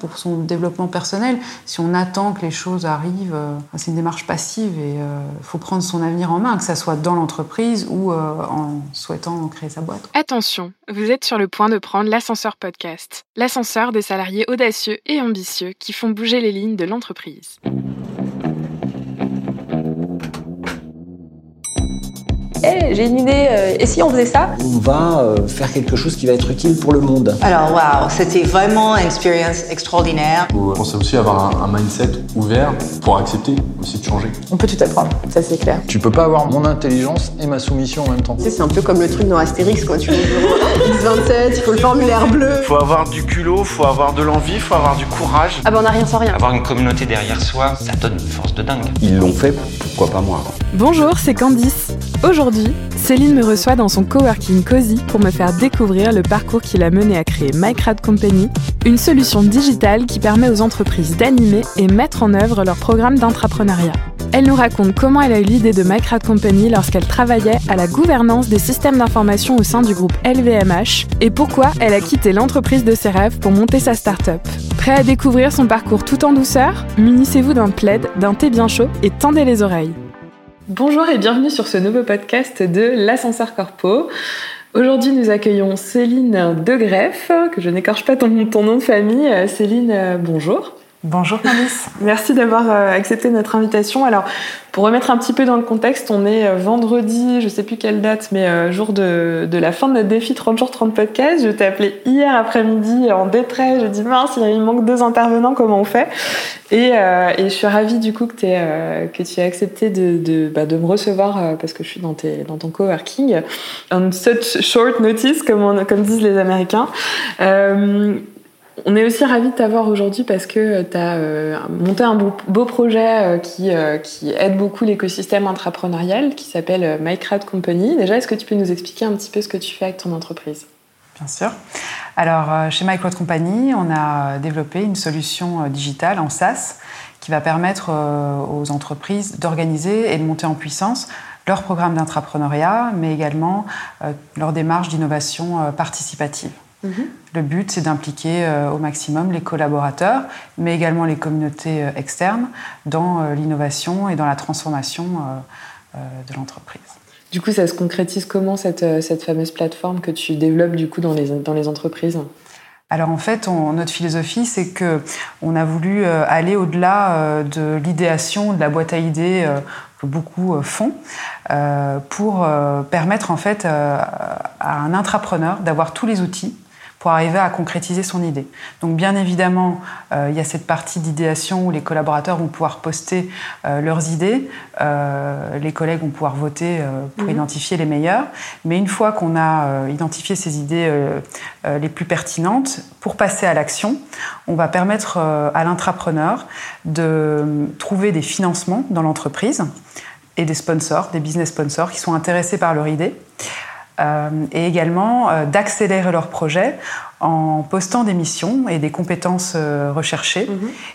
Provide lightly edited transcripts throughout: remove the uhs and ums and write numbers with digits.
pour son développement personnel. Si on attend que les choses arrivent, c'est une démarche passive et il faut prendre son avenir en main, que ça soit dans l'entreprise ou en souhaitant créer sa boîte. Attention, vous êtes sur le point de prendre l'ascenseur podcast, l'ascenseur des salariés audacieux et ambitieux qui font bouger les lignes de l'entreprise. Hey, j'ai une idée, et si on faisait ça ? On va faire quelque chose qui va être utile pour le monde. Alors, waouh, c'était vraiment une expérience extraordinaire. Vous pensez aussi avoir un mindset ouvert pour accepter aussi de changer. On peut tout apprendre, ça c'est clair. Tu peux pas avoir mon intelligence et ma soumission en même temps. Tu sais, c'est un peu comme le truc dans Astérix, quand tu veux X27, il faut le formulaire bleu. Faut avoir du culot, faut avoir de l'envie, faut avoir du courage. Ah ben on n'a rien sans rien. Avoir une communauté derrière soi, ça donne une force de dingue. Ils l'ont fait, pourquoi pas moi ? Bonjour, c'est Candice. Aujourd'hui, Céline me reçoit dans son coworking Cozy pour me faire découvrir le parcours qui l'a mené à créer MyCrowdCompany, une solution digitale qui permet aux entreprises d'animer et mettre en œuvre leur programme d'intrapreneuriat. Elle nous raconte comment elle a eu l'idée de MyCrowdCompany lorsqu'elle travaillait à la gouvernance des systèmes d'information au sein du groupe LVMH et pourquoi elle a quitté l'entreprise de ses rêves pour monter sa start-up. Prêt à découvrir son parcours tout en douceur ? Munissez-vous d'un plaid, d'un thé bien chaud et tendez les oreilles. Bonjour et bienvenue sur ce nouveau podcast de l'Ascenseur Corpo. Aujourd'hui, nous accueillons Céline Degreef, que je n'écorche pas ton nom de famille. Céline, bonjour. Bonjour Candice. Merci d'avoir accepté notre invitation. Alors, pour remettre un petit peu dans le contexte, on est vendredi, je sais plus quelle date, mais jour de la fin de notre défi 30 jours 30 podcasts. Je t'ai appelé hier après-midi en détresse, j'ai dit mince, il manque 2 intervenants, comment on fait ? Et je suis ravie du coup que tu aies accepté de me recevoir parce que je suis dans ton coworking on such short notice comme disent les Américains. On est aussi ravis de t'avoir aujourd'hui parce que tu as monté un beau projet qui aide beaucoup l'écosystème intrapreneurial qui s'appelle MyCrowdCompany. Déjà, est-ce que tu peux nous expliquer un petit peu ce que tu fais avec ton entreprise ? Bien sûr. Alors, chez MyCrowdCompany, on a développé une solution digitale en SaaS qui va permettre aux entreprises d'organiser et de monter en puissance leur programme d'intrapreneuriat, mais également leur démarche d'innovation participative. Mmh. Le but, c'est d'impliquer au maximum les collaborateurs, mais également les communautés externes dans l'innovation et dans la transformation de l'entreprise. Du coup, ça se concrétise comment cette fameuse plateforme que tu développes du coup dans les entreprises ? Alors en fait, notre philosophie, c'est qu'on a voulu aller au-delà de l'idéation, de la boîte à idées que beaucoup font, pour permettre en fait à un intrapreneur d'avoir tous les outils pour arriver à concrétiser son idée. Donc bien évidemment, il y a cette partie d'idéation où les collaborateurs vont pouvoir poster leurs idées, les collègues vont pouvoir voter pour identifier les meilleures, mais une fois qu'on a identifié ces idées les plus pertinentes, pour passer à l'action, on va permettre à l'intrapreneur de trouver des financements dans l'entreprise et des sponsors, des business sponsors qui sont intéressés par leur idée, et également d'accélérer leur projet en postant des missions et des compétences recherchées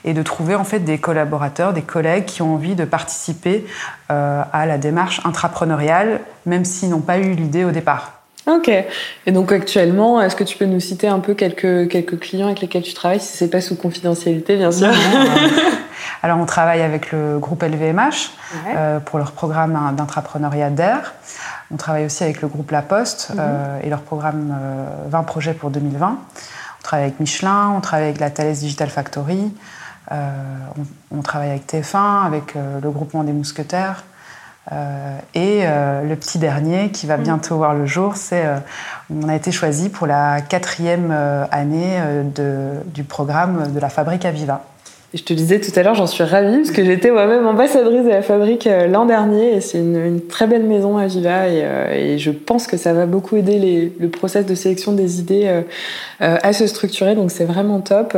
et de trouver en fait des collaborateurs, des collègues qui ont envie de participer à la démarche intrapreneuriale, même s'ils n'ont pas eu l'idée au départ. Ok. Et donc actuellement, est-ce que tu peux nous citer un peu quelques clients avec lesquels tu travailles, si c'est pas sous confidentialité, bien sûr. Alors on travaille avec le groupe LVMH pour leur programme d'intrapreneuriat d'air. On travaille aussi avec le groupe La Poste et leur programme 20 projets pour 2020. On travaille avec Michelin, on travaille avec la Thales Digital Factory, on travaille avec TF1, avec le groupement des Mousquetaires. Le petit dernier qui va bientôt voir le jour, c'est on a été choisi pour la 4e année du programme de la Fabrique à Aviva. Je te le disais tout à l'heure, j'en suis ravie parce que j'étais moi-même ambassadrice de la Fabrique l'an dernier et c'est une très belle maison à Aviva et je pense que ça va beaucoup aider le process de sélection des idées à se structurer, donc c'est vraiment top.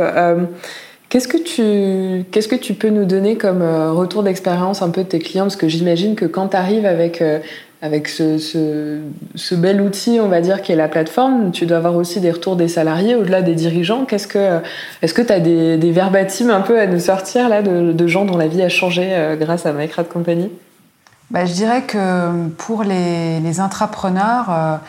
Qu'est-ce que tu peux nous donner comme retour d'expérience un peu de tes clients ? Parce que j'imagine que quand tu arrives avec ce bel outil, on va dire, qui est la plateforme, tu dois avoir aussi des retours des salariés, au-delà des dirigeants. Est-ce que tu as des verbatims un peu à nous sortir là, de gens dont la vie a changé grâce à MyCrowdCompany ? Je dirais que pour les intrapreneurs,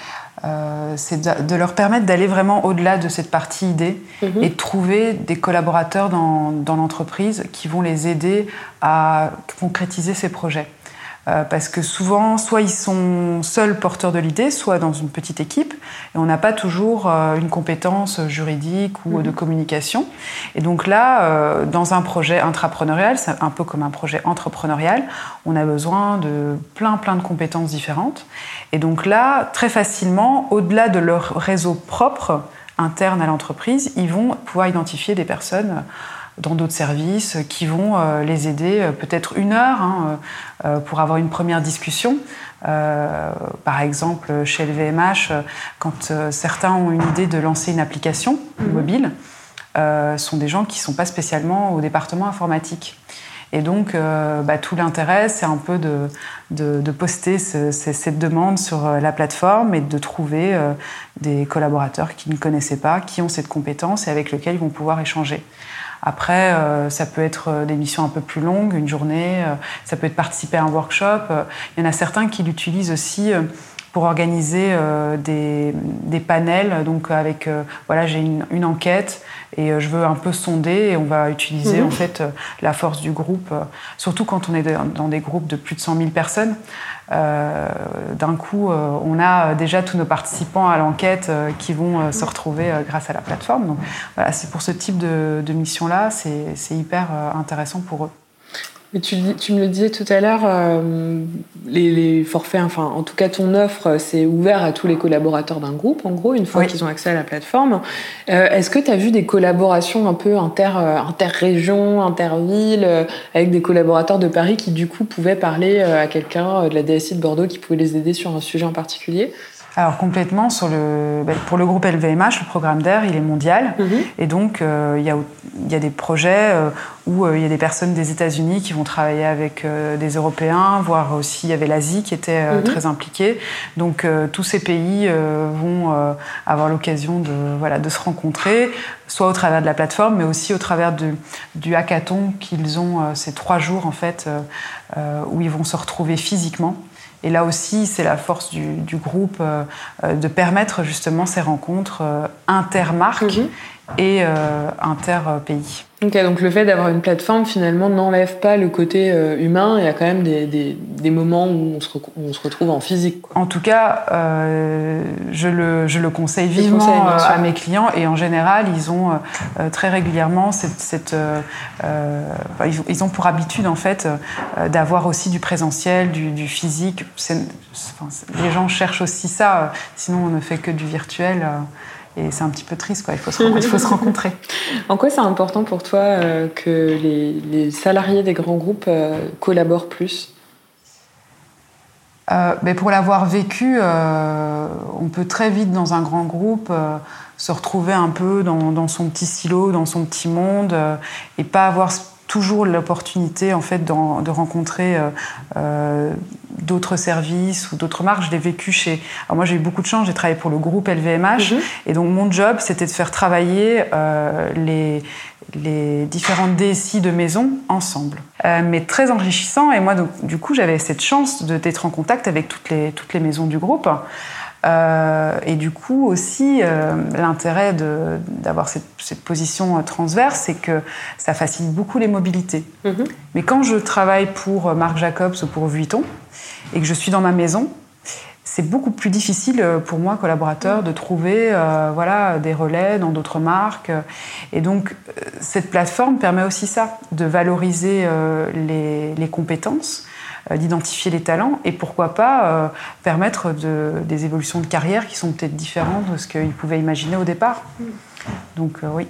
c'est de leur permettre d'aller vraiment au-delà de cette partie idée et de trouver des collaborateurs dans l'entreprise qui vont les aider à concrétiser ces projets. Parce que souvent, soit ils sont seuls porteurs de l'idée, soit dans une petite équipe, et on n'a pas toujours une compétence juridique ou de communication. Et donc là, dans un projet intrapreneurial, c'est un peu comme un projet entrepreneurial, on a besoin de plein de compétences différentes. Et donc là, très facilement, au-delà de leur réseau propre, interne à l'entreprise, ils vont pouvoir identifier des personnes dans d'autres services, qui vont les aider peut-être une heure pour avoir une première discussion. Par exemple, chez LVMH, quand certains ont une idée de lancer une application mobile, sont des gens qui ne sont pas spécialement au département informatique. Et donc, tout l'intérêt, c'est un peu de poster cette demande sur la plateforme et de trouver des collaborateurs qui ne connaissaient pas, qui ont cette compétence et avec lesquels ils vont pouvoir échanger. Après, ça peut être des missions un peu plus longues, une journée, ça peut être participer à un workshop. Il y en a certains qui l'utilisent aussi pour organiser des panels. Donc avec, j'ai une enquête et je veux un peu sonder et on va utiliser en fait la force du groupe. Surtout quand on est dans des groupes de plus de 100 000 personnes. D'un coup, on a déjà tous nos participants à l'enquête qui vont se retrouver grâce à la plateforme. Donc, voilà, c'est pour ce type de mission-là, c'est hyper intéressant pour eux. Mais tu me le disais tout à l'heure, les forfaits, enfin, en tout cas ton offre, c'est ouvert à tous les collaborateurs d'un groupe, en gros, une fois qu'ils ont accès à la plateforme. Est-ce que tu as vu des collaborations un peu inter-région, inter-ville, avec des collaborateurs de Paris qui, du coup, pouvaient parler à quelqu'un de la DSI de Bordeaux qui pouvait les aider sur un sujet en particulier ? Alors complètement, pour le groupe LVMH, le programme d'air, il est mondial. Et donc, il y a des projets où il y a des personnes des États-Unis qui vont travailler avec des Européens, voire aussi il y avait l'Asie qui était très impliquée. Donc, tous ces pays vont avoir l'occasion de se rencontrer, soit au travers de la plateforme, mais aussi au travers du hackathon qu'ils ont ces 3 jours, en fait, où ils vont se retrouver physiquement. Et là aussi, c'est la force du groupe de permettre justement ces rencontres intermarques et interpays. Ok, donc le fait d'avoir une plateforme finalement n'enlève pas le côté humain. Il y a quand même des moments où on se retrouve en physique, quoi. En tout cas, je le conseille vivement à mes clients et en général, ils ont très régulièrement ils ont pour habitude en fait d'avoir aussi du présentiel, du physique. Les gens cherchent aussi ça. Sinon, on ne fait que du virtuel. Et c'est un petit peu triste, quoi. Il faut se rencontrer. En quoi c'est important pour toi que les salariés des grands groupes collaborent plus ? Pour l'avoir vécu, on peut très vite, dans un grand groupe, se retrouver un peu dans son petit silo, dans son petit monde, et pas avoir toujours l'opportunité en fait, de rencontrer d'autres services ou d'autres marques. Je l'ai vécu chez... Alors moi, j'ai eu beaucoup de chance, j'ai travaillé pour le groupe LVMH. Et donc, mon job, c'était de faire travailler les différentes DSI de maison ensemble. Mais très enrichissant. Et moi, donc, du coup, j'avais cette chance d'être en contact avec toutes les maisons du groupe. Et du coup aussi l'intérêt d'avoir cette position transverse, c'est que ça facilite beaucoup les mobilités. Mais quand je travaille pour Marc Jacobs ou pour Vuitton et que je suis dans ma maison, c'est beaucoup plus difficile pour moi, collaborateur, de trouver des relais dans d'autres marques. Et donc, cette plateforme permet aussi ça, de valoriser les compétences, d'identifier les talents et pourquoi pas permettre des évolutions de carrière qui sont peut-être différentes de ce qu'ils pouvaient imaginer au départ. Donc oui.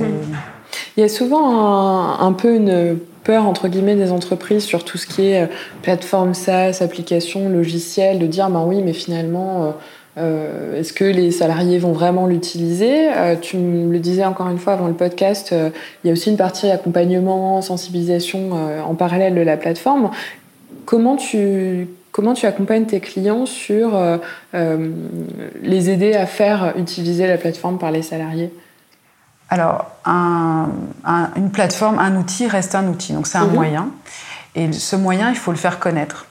Il y a souvent un peu une peur entre guillemets des entreprises sur tout ce qui est plateforme SaaS, application, logiciel, de dire finalement est-ce que les salariés vont vraiment l'utiliser ? Tu me le disais encore une fois avant le podcast, il y a aussi une partie accompagnement, sensibilisation en parallèle de la plateforme. Comment tu accompagnes tes clients sur les aider à faire utiliser la plateforme par les salariés ? Alors, une plateforme, un outil reste un outil. Donc, c'est un moyen. Et ce moyen, il faut le faire connaître.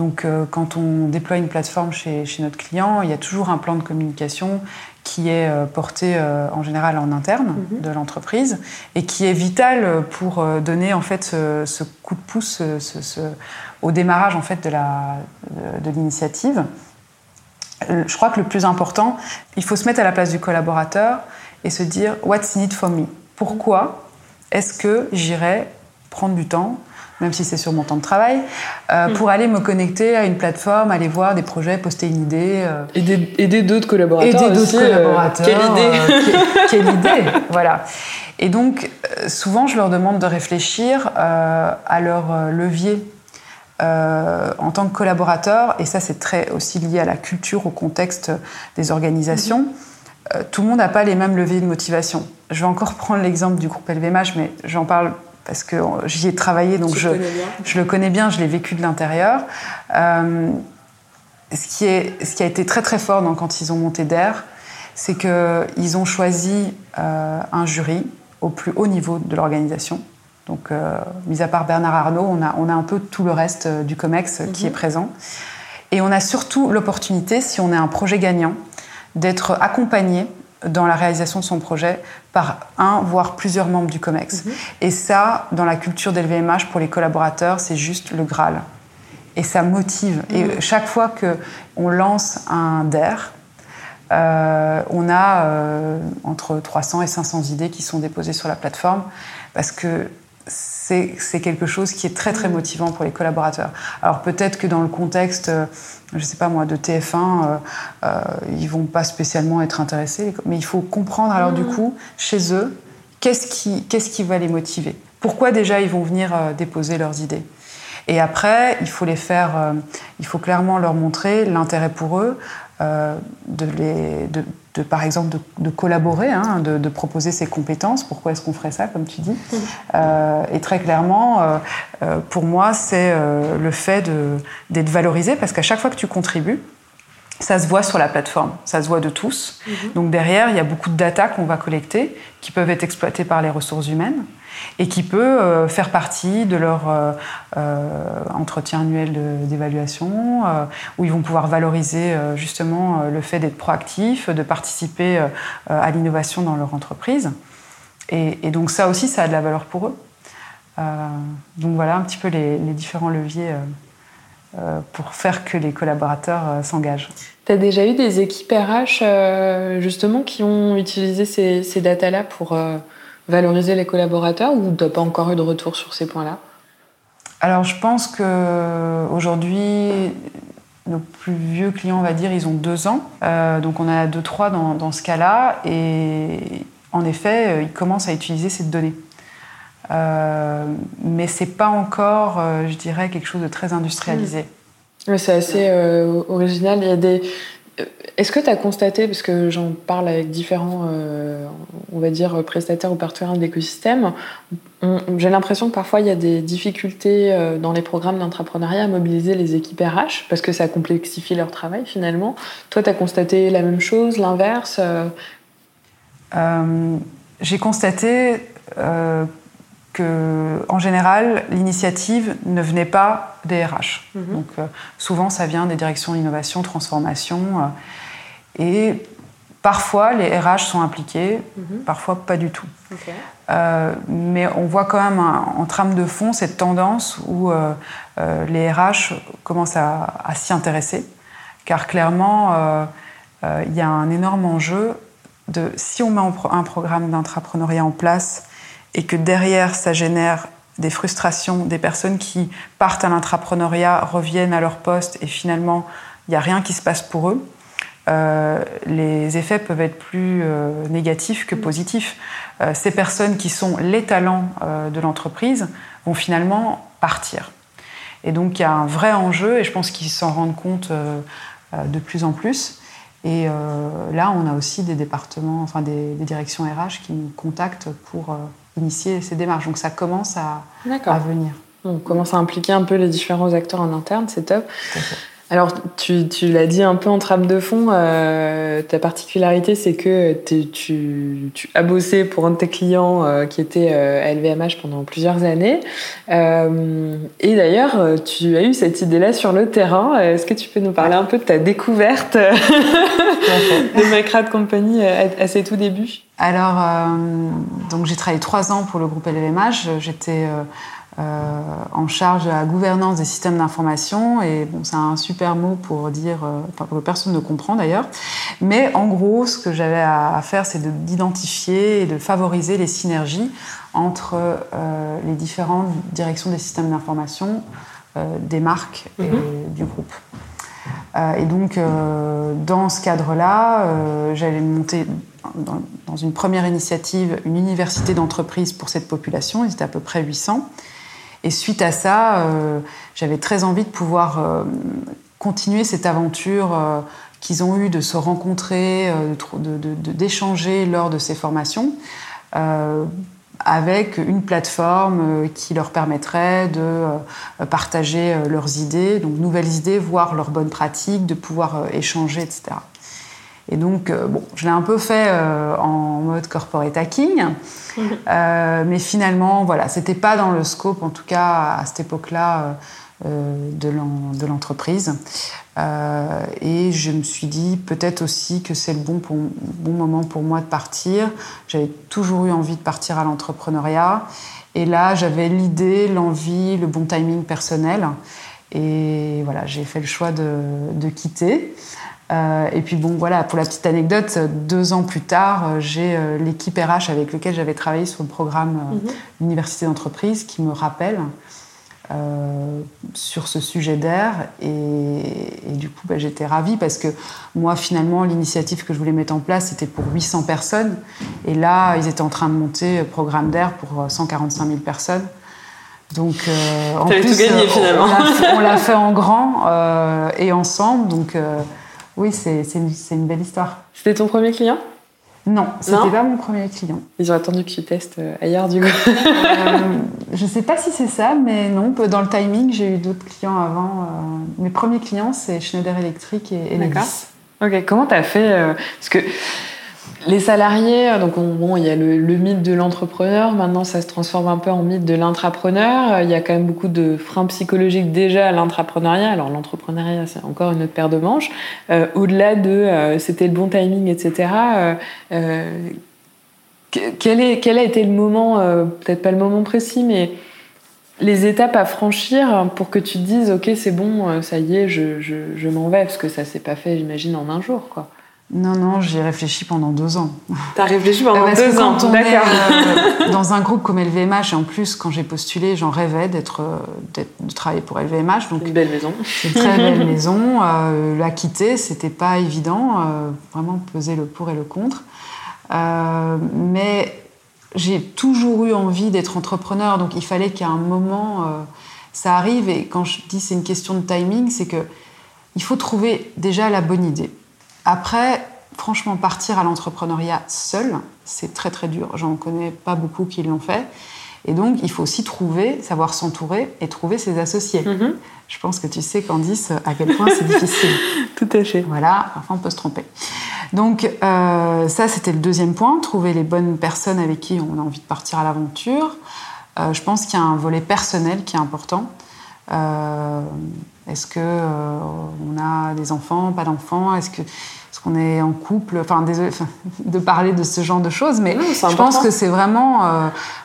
Donc, quand on déploie une plateforme chez notre client, il y a toujours un plan de communication qui est porté en général en interne de l'entreprise et qui est vital pour donner en fait ce coup de pouce au démarrage en fait de l'initiative. Je crois que le plus important, il faut se mettre à la place du collaborateur et se dire « What's in it for me ?» Pourquoi est-ce que j'irai prendre du temps, même si c'est sur mon temps de travail, pour aller me connecter à une plateforme, aller voir des projets, poster une idée. Aider d'autres collaborateurs. Quelle idée, voilà. Et donc, souvent, je leur demande de réfléchir à leur levier en tant que collaborateur. Et ça, c'est très aussi lié à la culture, au contexte des organisations. Tout le monde n'a pas les mêmes leviers de motivation. Je vais encore prendre l'exemple du groupe LVMH, mais j'en parle parce que j'y ai travaillé, donc je le connais bien, je l'ai vécu de l'intérieur. Ce qui a été très très fort quand ils ont monté d'air, c'est qu'ils ont choisi un jury au plus haut niveau de l'organisation. Donc, mis à part Bernard Arnault, on a un peu tout le reste du COMEX qui est présent. Et on a surtout l'opportunité, si on est un projet gagnant, d'être accompagné dans la réalisation de son projet par un, voire plusieurs membres du COMEX. Et ça, dans la culture d'LVMH, pour les collaborateurs, c'est juste le Graal. Et ça motive. Et chaque fois qu'on lance un DER, on a entre 300 et 500 idées qui sont déposées sur la plateforme parce que c'est quelque chose qui est très, très motivant pour les collaborateurs. Alors, peut-être que dans le contexte, je ne sais pas moi, de TF1, ils ne vont pas spécialement être intéressés. Mais il faut comprendre, alors du coup, chez eux, qu'est-ce qui va les motiver ? Pourquoi déjà ils vont venir déposer leurs idées ? Et après, il faut clairement leur montrer l'intérêt pour eux, par exemple, de collaborer, de proposer ses compétences. Pourquoi est-ce qu'on ferait ça, comme tu dis ? Et très clairement, pour moi, c'est le fait d'être valorisé, parce qu'à chaque fois que tu contribues, ça se voit sur la plateforme, ça se voit de tous. Donc derrière, il y a beaucoup de data qu'on va collecter, qui peuvent être exploitées par les ressources humaines et qui peut faire partie de leur entretien annuel d'évaluation, où ils vont pouvoir valoriser justement le fait d'être proactifs, de participer à l'innovation dans leur entreprise. Et donc ça aussi, ça a de la valeur pour eux. Donc voilà un petit peu les différents leviers pour faire que les collaborateurs s'engagent. Tu as déjà eu des équipes RH justement qui ont utilisé ces datas-là pour valoriser les collaborateurs, ou tu n'as pas encore eu de retour sur ces points-là ? Alors je pense qu'aujourd'hui, nos plus vieux clients, on va dire, ils ont 2 ans. Donc on en a 2-3 dans ce cas-là. Et en effet, ils commencent à utiliser ces données. Mais c'est pas encore, je dirais, quelque chose de très industrialisé. Oui, c'est assez original. Il y a des... Est-ce que tu as constaté, parce que j'en parle avec différents, on va dire, prestataires ou partenaires d'écosystème, j'ai l'impression que parfois il y a des difficultés dans les programmes d'entrepreneuriat à mobiliser les équipes RH, parce que ça complexifie leur travail finalement. Toi, tu as constaté la même chose, l'inverse ? J'ai constaté... que, en général, l'initiative ne venait pas des RH. Donc, souvent, ça vient des directions d'innovation, transformation. Et parfois, les RH sont impliqués, parfois pas du tout. Mais on voit quand même, en trame de fond, cette tendance où les RH commencent à s'y intéresser. Car clairement, y a un énorme enjeu de si on met un programme d'entrepreneuriat en place et que derrière, ça génère des frustrations, des personnes qui partent à l'intrapreneuriat, reviennent à leur poste et finalement, il n'y a rien qui se passe pour eux, les effets peuvent être plus négatifs que positifs. Ces personnes qui sont les talents de l'entreprise vont finalement partir. Et donc, il y a un vrai enjeu et je pense qu'ils s'en rendent compte de plus en plus. Et là, on a aussi des départements, enfin des directions RH qui nous contactent pour... initier ces démarches. Donc ça commence à venir. On commence à impliquer un peu les différents acteurs en interne, c'est top. Alors, tu l'as dit un peu en trame de fond, ta particularité, c'est que tu as bossé pour un de tes clients qui était à LVMH pendant plusieurs années. Et d'ailleurs, tu as eu cette idée-là sur le terrain. Est-ce que tu peux nous parler un peu de ta découverte de MyCrowdCompany à ses tout débuts ? Alors, donc j'ai travaillé 3 ans pour le groupe LVMH. J'étais... en charge de la gouvernance des systèmes d'information, et bon, c'est un super mot pour dire, pour que personne ne comprend d'ailleurs, mais en gros ce que j'avais à faire, c'est d'identifier et de favoriser les synergies entre les différentes directions des systèmes d'information des marques et du groupe. Et donc dans ce cadre-là, j'allais monter dans une première initiative une université d'entreprise pour cette population, ils étaient à peu près 800. Et suite à ça, j'avais très envie de pouvoir continuer cette aventure qu'ils ont eue de se rencontrer, d'échanger lors de ces formations, avec une plateforme qui leur permettrait de partager leurs idées, donc nouvelles idées, voir leurs bonnes pratiques, de pouvoir échanger, etc. Et donc, bon, je l'ai un peu fait en mode corporate hacking, mais finalement, voilà, c'était pas dans le scope, en tout cas à cette époque-là, de l'entreprise. Et je me suis dit peut-être aussi que c'est le bon moment pour moi de partir. J'avais toujours eu envie de partir à l'entrepreneuriat, et là, j'avais l'idée, l'envie, le bon timing personnel. Et voilà, j'ai fait le choix de quitter. Et puis bon, voilà, pour la petite anecdote, 2 ans plus tard, j'ai l'équipe RH avec laquelle j'avais travaillé sur le programme Université d'entreprise qui me rappelle sur ce sujet d'air. Et du coup, bah, j'étais ravie parce que moi, finalement, l'initiative que je voulais mettre en place, c'était pour 800 personnes. Et là, ils étaient en train de monter le programme d'air pour 145 000 personnes. Donc, en plus, tout gagné, finalement. On l'a fait en grand et ensemble, donc... oui, c'est une belle histoire. C'était ton premier client ? Non, c'était pas mon premier client. Ils ont attendu que tu testes ailleurs, du coup. Je sais pas si c'est ça, mais non. Dans le timing, j'ai eu d'autres clients avant. Mes premiers clients, c'est Schneider Electric et Enedis. Ok, comment t'as fait parce que les salariés, donc bon, il y a le mythe de l'entrepreneur. Maintenant, ça se transforme un peu en mythe de l'intrapreneur. Il y a quand même beaucoup de freins psychologiques déjà à l'intrapreneuriat. Alors, l'entrepreneuriat, c'est encore une autre paire de manches. Au-delà de c'était le bon timing, etc. Quel a été le moment, peut-être pas le moment précis, mais les étapes à franchir pour que tu te dises, ok, c'est bon, ça y est, je m'en vais, parce que ça s'est pas fait, j'imagine, en un jour, quoi. Non, j'y ai réfléchi pendant 2 ans. T'as réfléchi pendant 2 ans, d'accord. Dans un groupe comme LVMH, et en plus, quand j'ai postulé, j'en rêvais de travailler pour LVMH. Donc, c'est une belle maison. C'est une très belle maison. La quitter, c'était pas évident. Vraiment peser le pour et le contre. Mais j'ai toujours eu envie d'être entrepreneur, donc il fallait qu'à un moment, ça arrive. Et quand je dis c'est une question de timing, c'est que il faut trouver déjà la bonne idée. Après, franchement, partir à l'entrepreneuriat seul, c'est très très dur. J'en connais pas beaucoup qui l'ont fait. Et donc, il faut aussi savoir s'entourer et trouver ses associés. Mm-hmm. Je pense que tu sais, Candice, à quel point c'est difficile. Tout à fait. Voilà, enfin, on peut se tromper. Donc, ça, c'était le deuxième point, trouver les bonnes personnes avec qui on a envie de partir à l'aventure. Je pense qu'il y a un volet personnel qui est important. Est-ce qu'on a des enfants, pas d'enfants ? Est-ce qu'on est en couple ? Enfin, désolé de parler de ce genre de choses, mais je pense que c'est vraiment...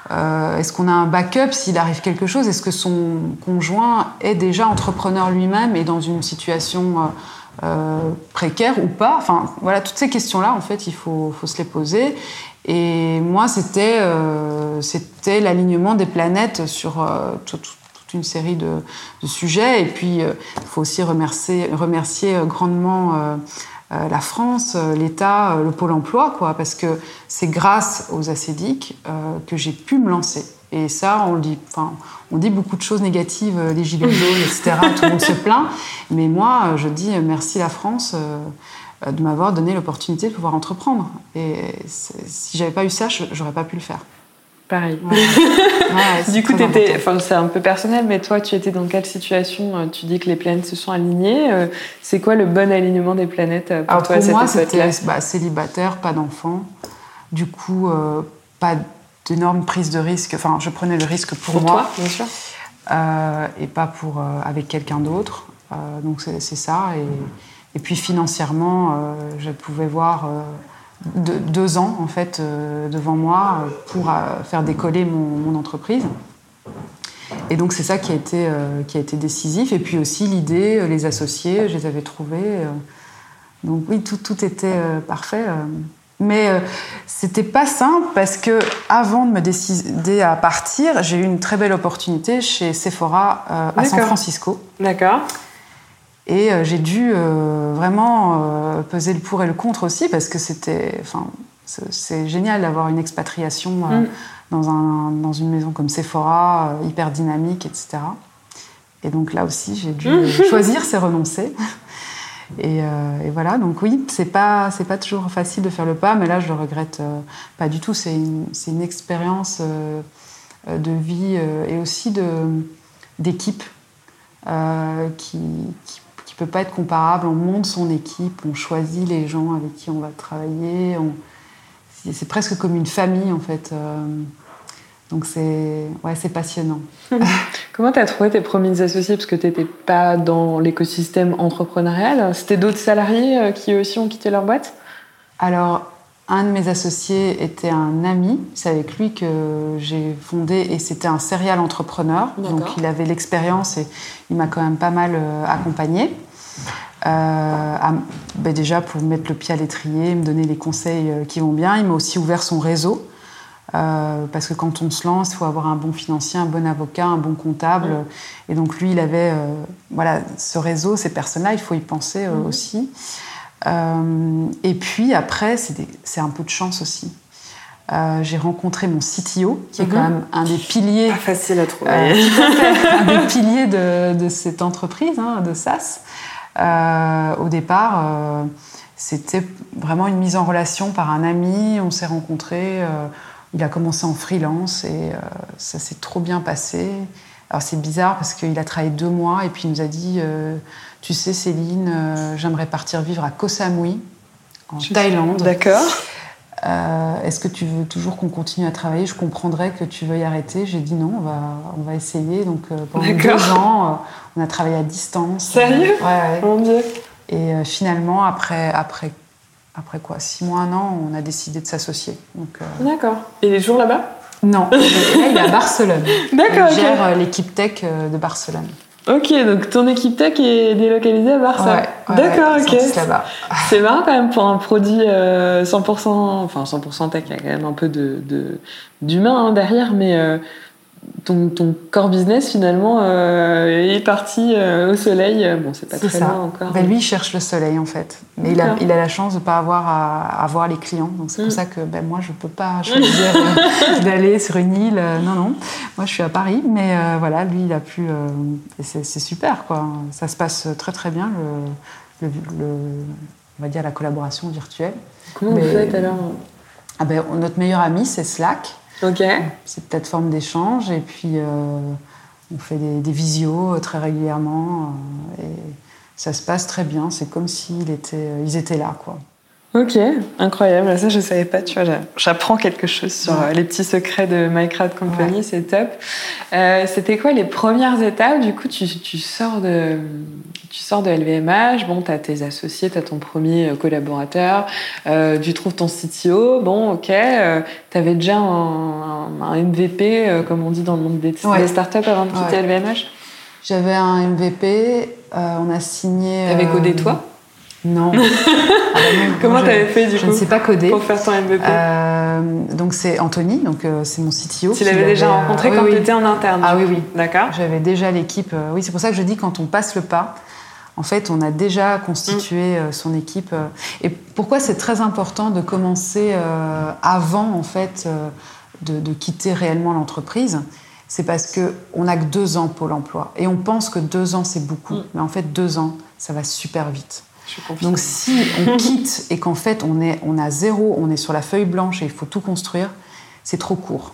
est-ce qu'on a un backup s'il arrive quelque chose ? Est-ce que son conjoint est déjà entrepreneur lui-même et dans une situation précaire ou pas ? Enfin, voilà, toutes ces questions-là, en fait, il faut se les poser. Et moi, c'était l'alignement des planètes sur tout une série de sujets. Et puis, il faut aussi remercier grandement la France, l'État, le Pôle emploi, quoi, parce que c'est grâce aux ACDIC que j'ai pu me lancer. Et ça, on dit beaucoup de choses négatives, les gilets jaunes, etc. Tout le monde se plaint. Mais moi, je dis merci la France de m'avoir donné l'opportunité de pouvoir entreprendre. Et si j'avais pas eu ça, j'aurais pas pu le faire. Pareil. Ouais. Ouais, du coup, c'est un peu personnel, mais toi, tu étais dans quelle situation? Tu dis que les planètes se sont alignées. C'est quoi le bon alignement des planètes pour toi? Pour moi, c'était célibataire, pas d'enfant. Du coup, pas d'énorme prise de risque. Enfin, je prenais le risque pour moi. Toi, bien sûr. Et pas pour, avec quelqu'un d'autre. Donc, c'est ça. Et puis, financièrement, je pouvais voir... 2 ans en fait devant moi pour faire décoller mon entreprise, et donc c'est ça qui a été décisif. Et puis aussi l'idée, les associés, je les avais trouvés, donc oui, tout était parfait, mais c'était pas simple parce que avant de me décider à partir, j'ai eu une très belle opportunité chez Sephora à San Francisco. D'accord. Et j'ai dû vraiment peser le pour et le contre aussi, parce que c'est génial d'avoir une expatriation dans une maison comme Sephora, hyper dynamique, etc. Et donc là aussi, j'ai dû choisir, c'est renoncer. Et voilà, donc oui, c'est pas toujours facile de faire le pas, mais là, je le regrette pas du tout. C'est une expérience de vie et aussi d'équipe qui peut pas être comparable. On monte son équipe, on choisit les gens avec qui on va travailler, c'est presque comme une famille en fait, donc c'est passionnant. Comment t'as trouvé tes premiers associés, parce que t'étais pas dans l'écosystème entrepreneurial? C'était d'autres salariés qui aussi ont quitté leur boîte? Alors un de mes associés était un ami, c'est avec lui que j'ai fondé, et c'était un serial entrepreneur. D'accord. Donc il avait l'expérience et il m'a quand même pas mal accompagnée. Déjà pour mettre le pied à l'étrier, me donner les conseils qui vont bien. Il m'a aussi ouvert son réseau, parce que quand on se lance, il faut avoir un bon financier, un bon avocat, un bon comptable. Mmh. Et donc lui, il avait ce réseau, ces personnes-là, il faut y penser aussi. Et puis après, c'est un peu de chance aussi. J'ai rencontré mon CTO, qui est quand même un des piliers. Pas facile à trouver. Un des piliers de cette entreprise, de SaaS. Au départ, c'était vraiment une mise en relation par un ami. On s'est rencontrés. Il a commencé en freelance et ça s'est trop bien passé. Alors c'est bizarre parce qu'il a travaillé 2 mois et puis il nous a dit « Tu sais Céline, j'aimerais partir vivre à Koh Samui, en Thaïlande. D'accord. Est-ce que tu veux toujours qu'on continue à travailler? Je comprendrais que tu veuilles arrêter. » J'ai dit non, on va essayer. Donc pendant 2 ans, on a travaillé à distance. Sérieux? Ouais. Mon Dieu. Et finalement, après quoi, 6 mois, 1 an, on a décidé de s'associer. Donc, D'accord. Et les jours là-bas? Non, là, il est à Barcelone. D'accord. Il gère l'équipe tech de Barcelone. Ok, donc ton équipe tech est délocalisée à Barcelone. Ouais, d'accord, ok. C'est marrant quand même pour un produit 100%, enfin 100% tech, il y a quand même un peu d'humain derrière, mais ton core business finalement est parti au soleil. Bon, c'est pas très loin encore. Ben, lui, il cherche le soleil en fait, mais il a la chance de pas avoir à voir les clients. Donc c'est pour ça que moi, je peux pas choisir d'aller sur une île. Non. Moi, je suis à Paris, mais lui, il a pu. Et c'est super quoi. Ça se passe très très bien. On va dire la collaboration virtuelle. Comment vous faites alors? Notre meilleur ami, c'est Slack. Ok. C'est une plateforme d'échange et puis on fait des visios très régulièrement et ça se passe très bien. C'est comme ils étaient là, quoi. Ok, incroyable. Ça, je savais pas. Tu vois, j'apprends quelque chose sur les petits secrets de MyCrowdCompany. Ouais. C'est top. C'était quoi les premières étapes? Du coup, tu sors de LVMH. Bon, t'as tes associés, t'as ton premier collaborateur. Tu trouves ton CTO. Bon, ok. T'avais déjà un MVP, comme on dit dans le monde des startups, avant de quitter LVMH. J'avais un MVP. On a signé. T'avais codé toi? Non. Comment t'avais fait du coup? Je ne sais pas coder. Pour faire ton MVP. Donc c'est Anthony, c'est mon CTO. Tu l'avais déjà rencontré quand tu étais en interne. Ah oui. D'accord. J'avais déjà l'équipe. Oui, c'est pour ça que je dis quand on passe le pas, en fait, on a déjà constitué son équipe. Et pourquoi c'est très important de commencer avant en fait de quitter réellement l'entreprise? C'est parce qu'on n'a que 2 ans Pôle emploi et on pense que 2 ans c'est beaucoup, mais en fait 2 ans ça va super vite. Donc si on quitte et qu'en fait on a zéro, on est sur la feuille blanche et il faut tout construire, c'est trop court.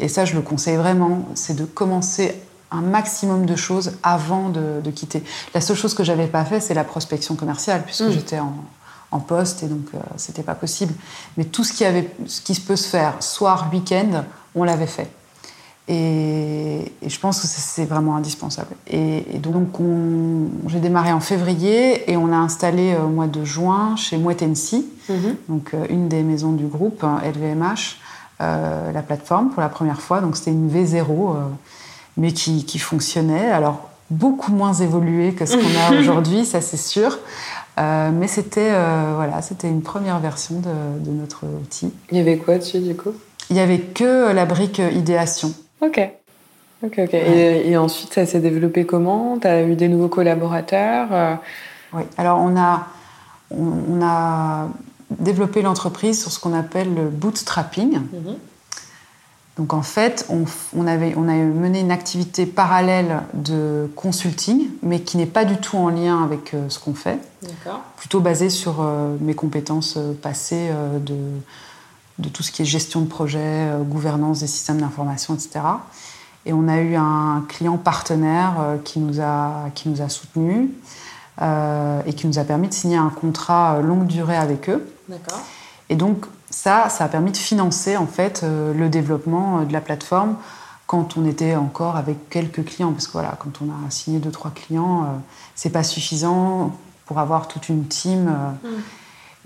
Et ça, je le conseille vraiment, c'est de commencer un maximum de choses avant de quitter. La seule chose que je n'avais pas fait, c'est la prospection commerciale, puisque j'étais en poste, et donc ce n'était pas possible. Mais tout ce qui peut se faire soir, week-end, on l'avait fait. Et je pense que c'est vraiment indispensable. Et donc, j'ai démarré en février et on a installé au mois de juin chez Mouette NC, donc une des maisons du groupe, LVMH, la plateforme pour la première fois. Donc, c'était une V0, mais qui fonctionnait. Alors, beaucoup moins évoluée que ce qu'on a aujourd'hui, ça c'est sûr. Mais c'était une première version de notre outil. Il y avait quoi dessus, du coup ? Il n'y avait que la brique idéation. Ok. Ouais. Et ensuite, ça s'est développé comment ? Tu as eu des nouveaux collaborateurs ? Oui, alors on a développé l'entreprise sur ce qu'on appelle le bootstrapping. Donc en fait, on a mené une activité parallèle de consulting, mais qui n'est pas du tout en lien avec ce qu'on fait. D'accord. Plutôt basée sur mes compétences passées de tout ce qui est gestion de projet, gouvernance des systèmes d'information, etc. Et on a eu un client partenaire qui nous a soutenus et qui nous a permis de signer un contrat longue durée avec eux. D'accord. Et donc ça a permis de financer en fait le développement de la plateforme quand on était encore avec quelques clients, parce que voilà, quand on a signé 2-3 clients, c'est pas suffisant pour avoir toute une team.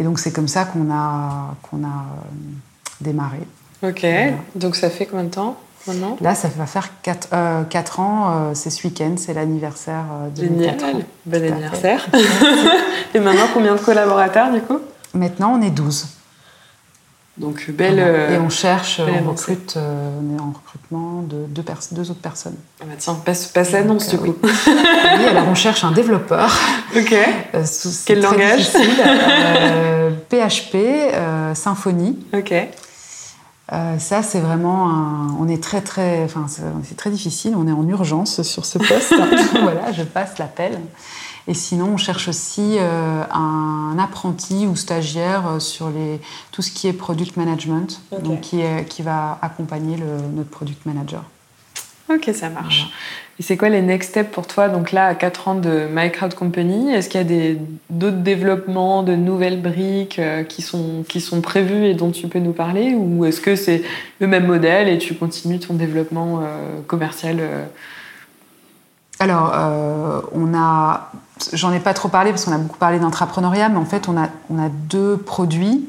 Et donc, c'est comme ça qu'on a démarré. Ok. Voilà. Donc, ça fait combien de temps, maintenant ? Là, ça va faire 4 ans. C'est ce week-end. C'est l'anniversaire de mes 4 ans. Génial. Bon anniversaire. Et maintenant, combien de collaborateurs, du coup ? Maintenant, on est 12. Donc, belle... Et on cherche, on est en recrutement de 2 autres personnes. Ah bah tiens, passe l'annonce, du coup. Oui, alors on cherche un développeur. Ok. Quel langage ? PHP, Symfony. Ok. Ça, c'est vraiment on est très, très... Enfin, c'est très difficile. On est en urgence sur ce poste. Voilà, je passe l'appel. Et sinon, on cherche aussi un apprenti ou stagiaire sur tout ce qui est product management, donc qui va accompagner notre product manager. Ok, ça marche. Voilà. Et c'est quoi les next steps pour toi ? Donc là, à 4 ans de MyCrowdCompany, est-ce qu'il y a d'autres développements, de nouvelles briques qui sont prévues et dont tu peux nous parler ? Ou est-ce que c'est le même modèle et tu continues ton développement commercial ? Alors, j'en ai pas trop parlé parce qu'on a beaucoup parlé d'entrepreneuriat, mais en fait, on a 2 produits.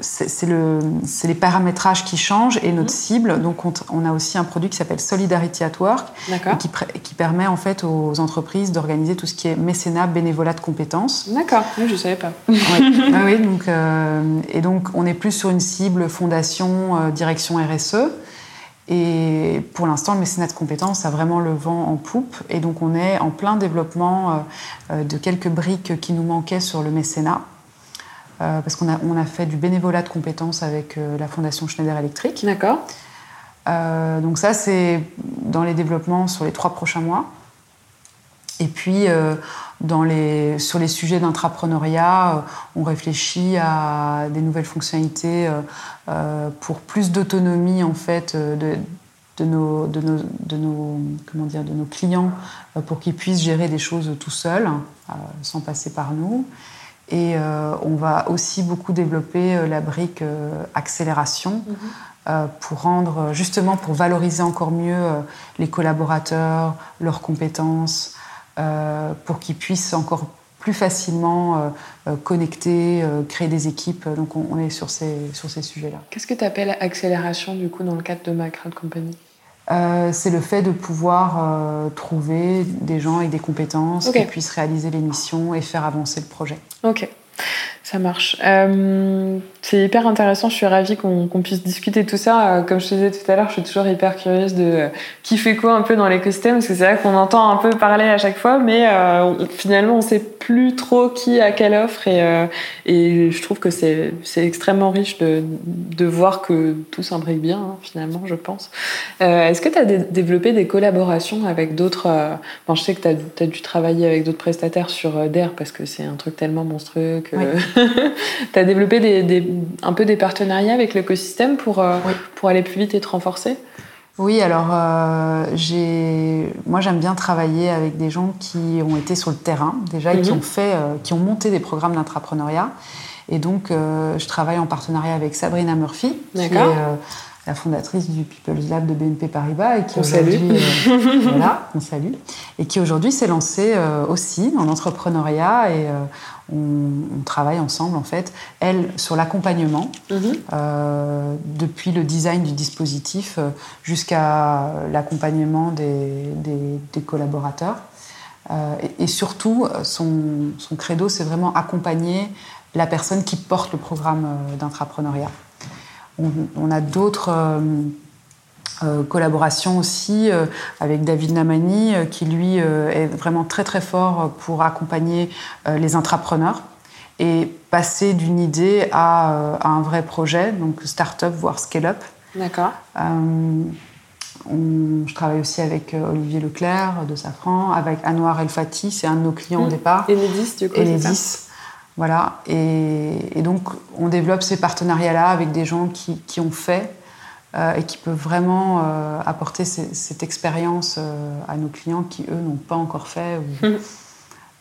C'est les paramétrages qui changent et notre cible. Donc, on a aussi un produit qui s'appelle Solidarity at Work et qui permet en fait aux entreprises d'organiser tout ce qui est mécénat, bénévolat de compétences. D'accord, oui, je savais pas. Oui, ah oui, donc, et donc, on est plus sur une cible fondation, direction RSE. Et pour l'instant, le mécénat de compétences a vraiment le vent en poupe. Et donc, on est en plein développement de quelques briques qui nous manquaient sur le mécénat. Parce qu'on a fait du bénévolat de compétences avec la Fondation Schneider Electric. D'accord. Donc ça, c'est dans les développements sur les 3 prochains mois. Et puis, sur les sujets d'intrapreneuriat, on réfléchit à des nouvelles fonctionnalités pour plus d'autonomie en fait, de nos clients pour qu'ils puissent gérer des choses tout seuls, sans passer par nous. Et on va aussi beaucoup développer la brique accélération pour rendre, justement, pour valoriser encore mieux les collaborateurs, leurs compétences, pour qu'ils puissent encore plus facilement connecter, créer des équipes. Donc, on est sur ces sujets-là. Qu'est-ce que tu appelles accélération, du coup, dans le cadre de MyCrowdCompany ? C'est le fait de pouvoir trouver des gens avec des compétences qui puissent réaliser les missions et faire avancer le projet. Ok, ça marche. C'est hyper intéressant, je suis ravie qu'on puisse discuter de tout ça. Comme je te disais tout à l'heure, je suis toujours hyper curieuse de qui fait quoi un peu dans l'écosystème, parce que c'est vrai qu'on entend un peu parler à chaque fois, mais finalement on ne sait plus trop qui a quelle offre, et je trouve que c'est extrêmement riche de voir que tout s'imbrique bien, hein, finalement, je pense. Est-ce que tu as développé des collaborations avec d'autres... je sais que tu as dû travailler avec d'autres prestataires sur DER, parce que c'est un truc tellement monstrueux que... Oui. T'as développé un peu des partenariats avec l'écosystème pour aller plus vite et te renforcer? Oui, alors moi j'aime bien travailler avec des gens qui ont été sur le terrain déjà, et qui ont monté des programmes d'entrepreneuriat. Et donc je travaille en partenariat avec Sabrina Murphy, qui est la fondatrice du People's Lab de BNP Paribas, et qui aujourd'hui s'est lancée aussi en entrepreneuriat, et on travaille ensemble, en fait, elle, sur l'accompagnement, depuis le design du dispositif jusqu'à l'accompagnement des collaborateurs. Et surtout, son credo, c'est vraiment accompagner la personne qui porte le programme d'entrepreneuriat. On a d'autres collaborations aussi avec David Namani, qui lui est vraiment très très fort pour accompagner les intrapreneurs et passer d'une idée à un vrai projet, donc start-up voire scale-up. D'accord. Je travaille aussi avec Olivier Leclerc de Safran, avec Anouar El Fati, c'est un de nos clients au départ. Enedis, du coup. Enedis. Voilà, et donc on développe ces partenariats-là avec des gens qui ont fait et qui peuvent vraiment apporter cette expérience à nos clients qui, eux, n'ont pas encore fait.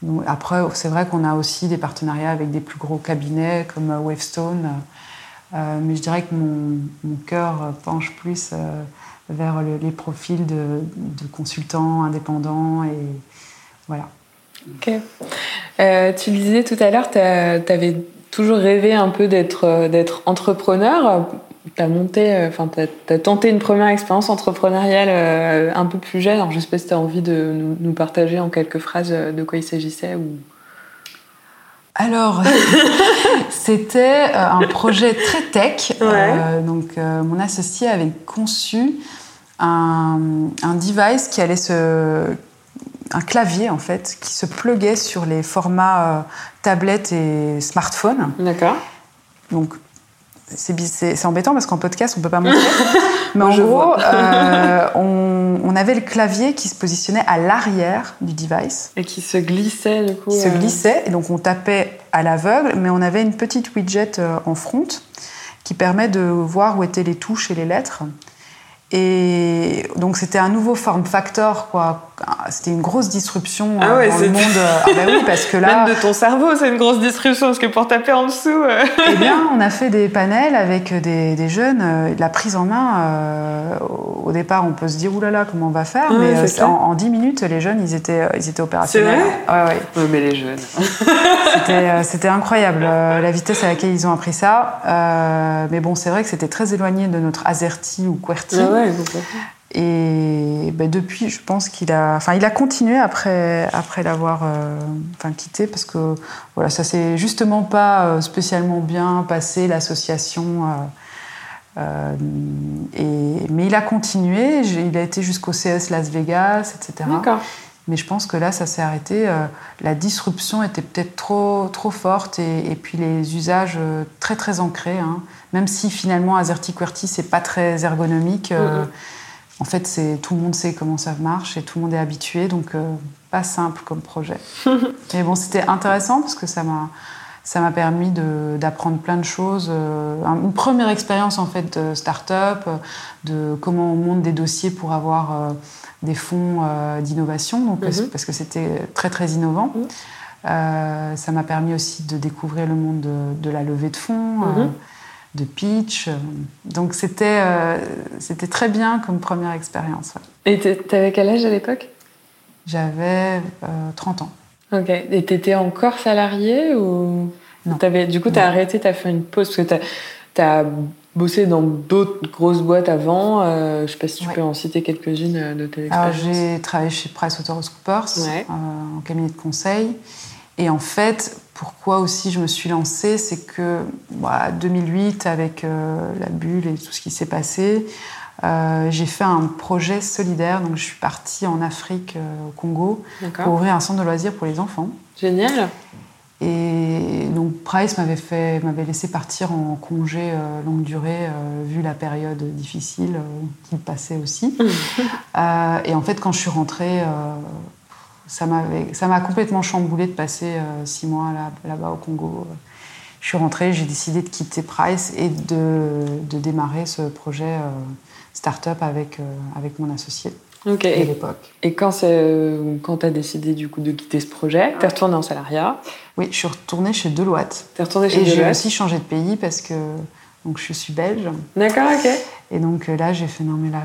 Donc, après, c'est vrai qu'on a aussi des partenariats avec des plus gros cabinets comme WaveStone, mais je dirais que mon cœur penche plus vers les profils de consultants indépendants, et voilà. Ok. Tu le disais tout à l'heure, t'avais toujours rêvé un peu d'être entrepreneur. T'as tenté une première expérience entrepreneuriale un peu plus jeune. Alors, je sais pas si t'as envie de nous partager en quelques phrases de quoi il s'agissait ou. Alors, c'était un projet très tech. Ouais. Donc, mon associé avait conçu un device qui allait un clavier, en fait, qui se pluguait sur les formats tablettes et smartphones. D'accord. Donc, c'est embêtant parce qu'en podcast, on ne peut pas montrer. Mais en gros, on avait le clavier qui se positionnait à l'arrière du device. Et qui se glissait, du coup. Et donc on tapait à l'aveugle, mais on avait une petite widget en front qui permet de voir où étaient les touches et les lettres. Et donc c'était un nouveau form factor, quoi. C'était une grosse disruption dans le monde. Ah bah oui, parce que là, même de ton cerveau, c'est une grosse disruption, parce que pour taper en dessous. Eh bien, on a fait des panels avec des jeunes. La prise en main, au départ, on peut se dire oulala, comment on va faire, mais en 10 minutes, les jeunes, ils étaient opérationnels. C'est vrai ? Oui, mais les jeunes. C'était incroyable la vitesse à laquelle ils ont appris ça. Mais bon, c'est vrai que c'était très éloigné de notre AZERTY ou QWERTY. Ah ouais, et ben depuis, je pense qu'il a continué après l'avoir quitté, parce que voilà, ça s'est justement pas spécialement bien passé, l'association, mais il a continué, il a été jusqu'au CS Las Vegas, etc. D'accord. Mais je pense que là, ça s'est arrêté. La disruption était peut-être trop forte, et puis les usages très très ancrés, hein. Même si finalement AZERTY QWERTY, c'est pas très ergonomique. En fait, tout le monde sait comment ça marche et tout le monde est habitué, donc pas simple comme projet. Mais bon, c'était intéressant parce que ça m'a permis d'apprendre plein de choses. Une première expérience, en fait, de start-up, de comment on monte des dossiers pour avoir des fonds d'innovation, donc, parce que c'était très, très innovant. Ça m'a permis aussi de découvrir le monde de la levée de fonds, de pitch. Donc c'était très bien comme première expérience. Ouais. Et t'avais quel âge à l'époque ? J'avais 30 ans. Ok. Et t'étais encore salariée ou... Non. T'as arrêté, t'as fait une pause, parce que t'as bossé dans d'autres grosses boîtes avant. Je sais pas si tu peux en citer quelques-unes de tes expériences. Alors, j'ai travaillé chez PricewaterhouseCoopers, en cabinet de conseil. Et en fait, pourquoi aussi je me suis lancée, c'est que 2008, avec la bulle et tout ce qui s'est passé, j'ai fait un projet solidaire. Donc, je suis partie en Afrique, au Congo, pour ouvrir un centre de loisirs pour les enfants. Génial. Et donc, Price m'avait laissé partir en congé longue durée, vu la période difficile qu'il passait aussi. Et en fait, quand je suis rentrée... ça m'a complètement chamboulée de passer 6 mois là-bas au Congo. je suis rentrée, j'ai décidé de quitter Price et de démarrer ce projet start-up avec mon associé. Okay. À l'époque. Et quand tu as décidé du coup de quitter ce projet, tu es retournée en salariat? Oui, je suis retournée chez Deloitte. Tu es retournée chez Deloitte. Et j'ai aussi changé de pays parce que donc, je suis belge. D'accord, ok. Et donc là, j'ai fait non, mais là,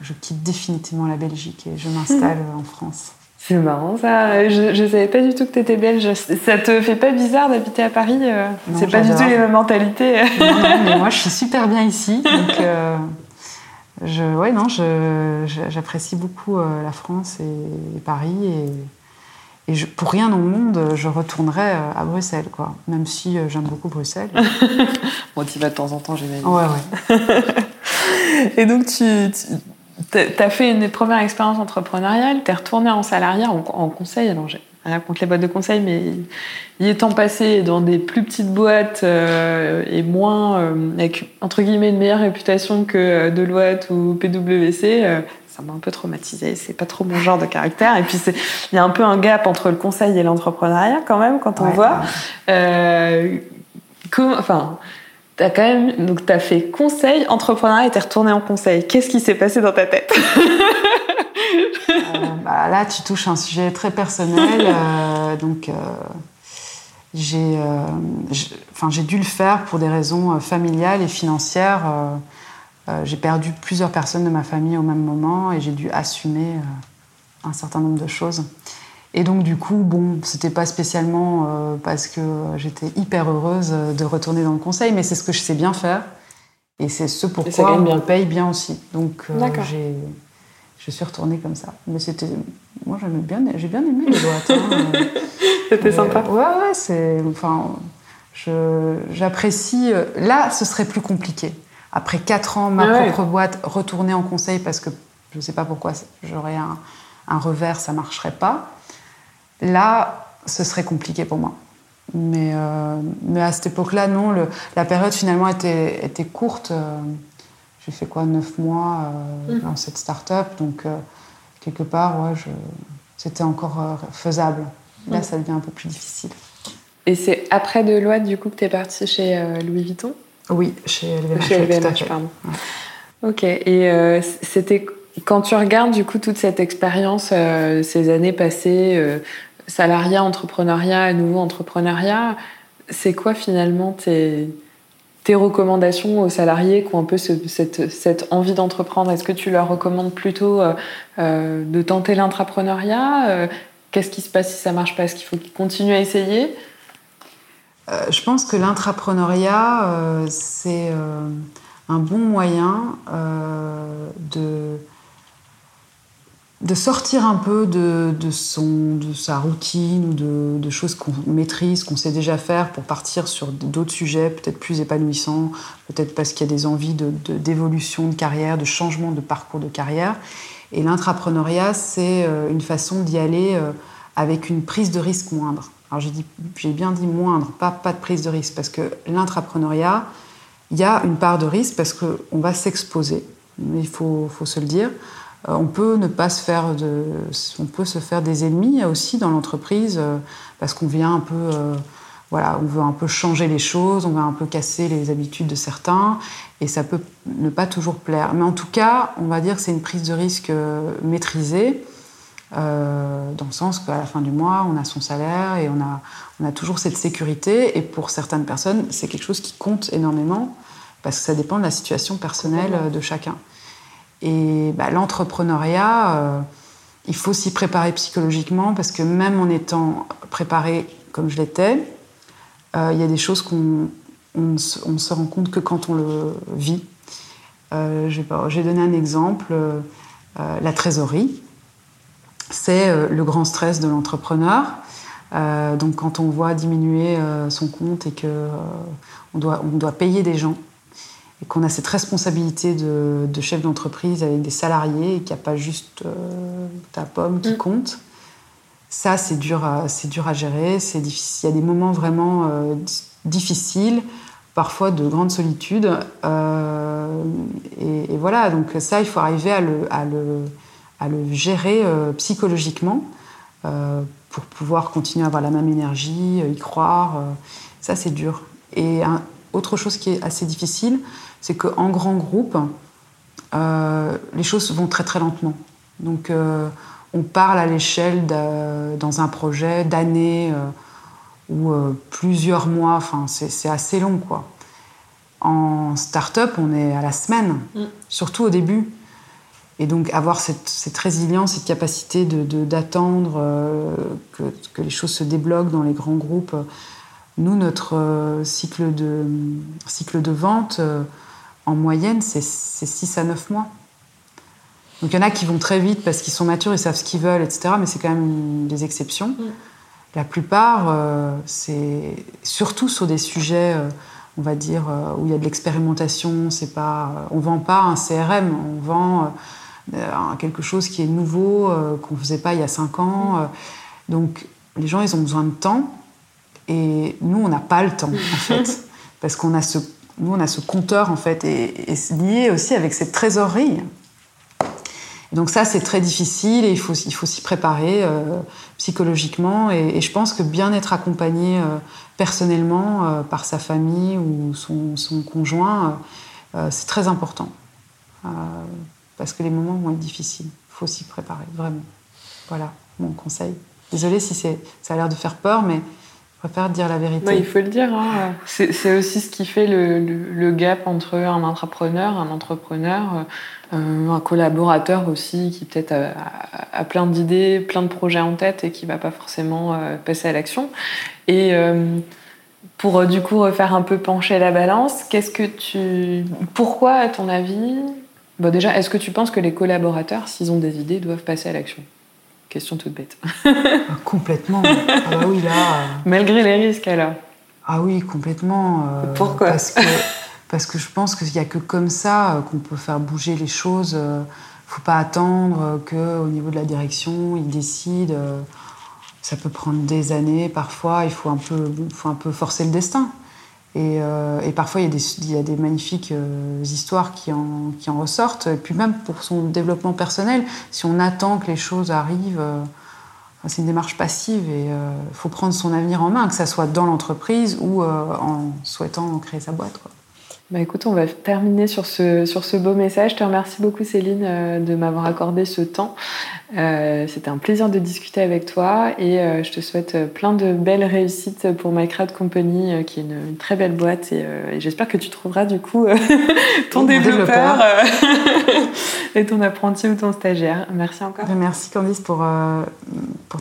je quitte définitivement la Belgique et je m'installe en France. C'est marrant ça, je savais pas du tout que t'étais belge. Ça te fait pas bizarre d'habiter à Paris? Non, c'est pas du tout les mêmes mentalités. Non, mais moi je suis super bien ici. Donc, j'apprécie beaucoup la France et Paris. Et pour rien au monde, je retournerais à Bruxelles, quoi. Même si j'aime beaucoup Bruxelles. Bon, t'y vas de temps en temps, j'imagine. Ouais. Et donc t'as fait une première expérience entrepreneuriale, t'es retournée en salariat, en conseil. Alors, j'ai rien contre les boîtes de conseil, mais y étant passé dans des plus petites boîtes et moins, avec entre guillemets une meilleure réputation que Deloitte ou PwC, ça m'a un peu traumatisée. C'est pas trop mon genre de caractère. Et puis il y a un peu un gap entre le conseil et l'entrepreneuriat quand même quand on voit. T'as fait conseil, entrepreneuriat et t'es retournée en conseil. Qu'est-ce qui s'est passé dans ta tête? Là, tu touches un sujet très personnel. J'ai dû le faire pour des raisons familiales et financières. J'ai perdu plusieurs personnes de ma famille au même moment et j'ai dû assumer un certain nombre de choses. Et donc, du coup, c'était pas spécialement parce que j'étais hyper heureuse de retourner dans le conseil, mais c'est ce que je sais bien faire. Et c'est ce pourquoi on me paye bien aussi. Donc, je suis retournée comme ça. Mais c'était... Moi, j'ai bien aimé les boîtes. C'était sympa. Ouais, c'est... Enfin, j'apprécie... Là, ce serait plus compliqué. Après 4 ans, ma propre boîte, retourner en conseil parce que je sais pas pourquoi j'aurais un revers, ça marcherait pas. Là, ce serait compliqué pour moi. Mais à cette époque-là, non. La période, finalement, était courte. J'ai fait 9 mois dans cette start-up. Donc, quelque part, c'était encore faisable. Là, ça devient un peu plus difficile. Et c'est après Deloitte, du coup, que tu es partie chez Louis Vuitton? Oui, chez LVMH. Chez LVMH, pardon. Ouais. OK. Et c'était... Quand tu regardes, du coup, toute cette expérience, ces années passées... salariat, entrepreneuriat, à nouveau entrepreneuriat, c'est quoi finalement tes recommandations aux salariés qui ont un peu cette envie d'entreprendre? Est-ce que tu leur recommandes plutôt de tenter l'intrapreneuriat? Qu'est-ce qui se passe si ça ne marche pas? Est-ce qu'il faut qu'ils continuent à essayer? Je pense que l'intrapreneuriat, c'est un bon moyen de sortir un peu de sa routine, de choses qu'on maîtrise, qu'on sait déjà faire, pour partir sur d'autres sujets peut-être plus épanouissants, peut-être parce qu'il y a des envies d'évolution de carrière, de changement de parcours de carrière. Et l'intrapreneuriat, c'est une façon d'y aller avec une prise de risque moindre. Alors j'ai bien dit moindre, pas de prise de risque, parce que l'intrapreneuriat, il y a une part de risque parce qu'on va s'exposer, il faut se le dire. On peut se faire des ennemis aussi dans l'entreprise parce qu'on vient un peu, on veut un peu changer les choses, on veut un peu casser les habitudes de certains et ça peut ne pas toujours plaire. Mais en tout cas, on va dire que c'est une prise de risque maîtrisée dans le sens qu'à la fin du mois, on a son salaire et on a toujours cette sécurité. Et pour certaines personnes, c'est quelque chose qui compte énormément parce que ça dépend de la situation personnelle de chacun. Et l'entrepreneuriat, il faut s'y préparer psychologiquement parce que même en étant préparé comme je l'étais, il y a des choses qu'on se rend compte que quand on le vit. J'ai donné un exemple, la trésorerie. C'est le grand stress de l'entrepreneur. Donc quand on voit diminuer son compte et qu'on doit payer des gens, et qu'on a cette responsabilité de chef d'entreprise avec des salariés et qu'il n'y a pas juste ta pomme qui compte. Ça, c'est dur à gérer, c'est difficile. Il y a des moments vraiment difficiles, parfois de grande solitude. Donc ça, il faut arriver à le gérer psychologiquement pour pouvoir continuer à avoir la même énergie, y croire. Ça, c'est dur. Et autre chose qui est assez difficile, c'est qu'en grand groupe, les choses vont très très lentement. Donc on parle à l'échelle dans un projet d'années ou plusieurs mois. Enfin, c'est assez long, quoi. En start-up, on est à la semaine, surtout au début. Et donc avoir cette résilience, cette capacité d'attendre que les choses se débloquent dans les grands groupes. Nous, notre cycle de vente, en moyenne, c'est 6 à 9 mois. Donc il y en a qui vont très vite parce qu'ils sont matures, ils savent ce qu'ils veulent, etc. Mais c'est quand même des exceptions. La plupart, c'est surtout sur des sujets... on va dire, où il y a de l'expérimentation, c'est pas, on ne vend pas un CRM, on vend quelque chose qui est nouveau, qu'on ne faisait pas il y a 5 ans. Donc, les gens, ils ont besoin de temps, et nous, on n'a pas le temps, en fait, parce qu'on a ce compteur, en fait, et lié aussi avec cette trésorerie. Et donc ça, c'est très difficile, et il faut s'y préparer psychologiquement, et je pense que bien être accompagné... personnellement, par sa famille ou son conjoint, c'est très important. Parce que les moments vont être difficiles. Il faut s'y préparer, vraiment. Voilà mon conseil. Désolée si ça a l'air de faire peur, mais je préfère dire la vérité. Ouais, il faut le dire. Hein. C'est aussi ce qui fait le gap entre un intrapreneur, un entrepreneur, un collaborateur aussi, qui peut-être a plein d'idées, plein de projets en tête et qui ne va pas forcément passer à l'action. Et pour du coup refaire un peu pencher la balance, pourquoi à ton avis, bon, déjà, est-ce que tu penses que les collaborateurs, s'ils ont des idées, doivent passer à l'action? Question toute bête. Complètement. Ah bah oui, là. Malgré les risques, alors. Ah oui, complètement. Pourquoi? Parce que je pense qu'il n'y a que comme ça qu'on peut faire bouger les choses. Il ne faut pas attendre qu'au niveau de la direction, ils décident. Ça peut prendre des années. Parfois, il faut un peu forcer le destin. Et parfois, il y a des magnifiques histoires qui en ressortent. Et puis même pour son développement personnel, si on attend que les choses arrivent, c'est une démarche passive. Et il faut prendre son avenir en main, que ça soit dans l'entreprise ou en souhaitant créer sa boîte, quoi. Bah écoute, on va terminer sur ce beau message. Je te remercie beaucoup, Céline, de m'avoir accordé ce temps. C'était un plaisir de discuter avec toi, et je te souhaite plein de belles réussites pour MyCrowdCompany, qui est une très belle boîte, et j'espère que tu trouveras du coup ton développeur et ton apprenti ou ton stagiaire. Merci encore. Merci Candice pour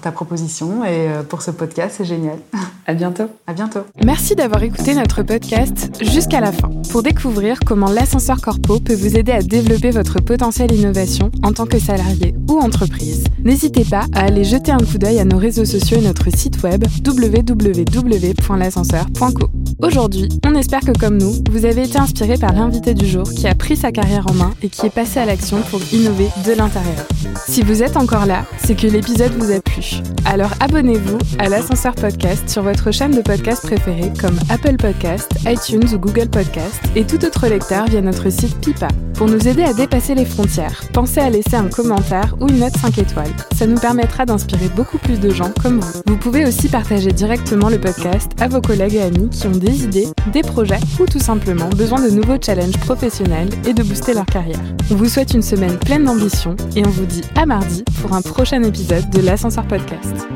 ta proposition et pour ce podcast, c'est génial. À bientôt. À bientôt. Merci d'avoir écouté notre podcast jusqu'à la fin. Pour découvrir comment l'ascenseur corpo peut vous aider à développer votre potentiel innovation en tant que salarié ou entreprise, n'hésitez pas à aller jeter un coup d'œil à nos réseaux sociaux et notre site web www.l'ascenseur.co. Aujourd'hui, on espère que comme nous, vous avez été inspiré par l'invité du jour qui a pris sa carrière en main et qui est passé à l'action pour innover de l'intérieur. Si vous êtes encore là, c'est que l'épisode vous a plu. Alors abonnez-vous à l'ascenseur podcast sur votre chaîne de podcast préférée comme Apple Podcast, iTunes ou Google Podcast, et tout autre lecteur via notre site Pipa. Pour nous aider à dépasser les frontières, pensez à laisser un commentaire ou une note 5 étoiles. Ça nous permettra d'inspirer beaucoup plus de gens comme vous. Vous pouvez aussi partager directement le podcast à vos collègues et amis qui ont des idées, des projets ou tout simplement besoin de nouveaux challenges professionnels et de booster leur carrière. On vous souhaite une semaine pleine d'ambition et on vous dit à mardi pour un prochain épisode de l'Ascenseur Podcast.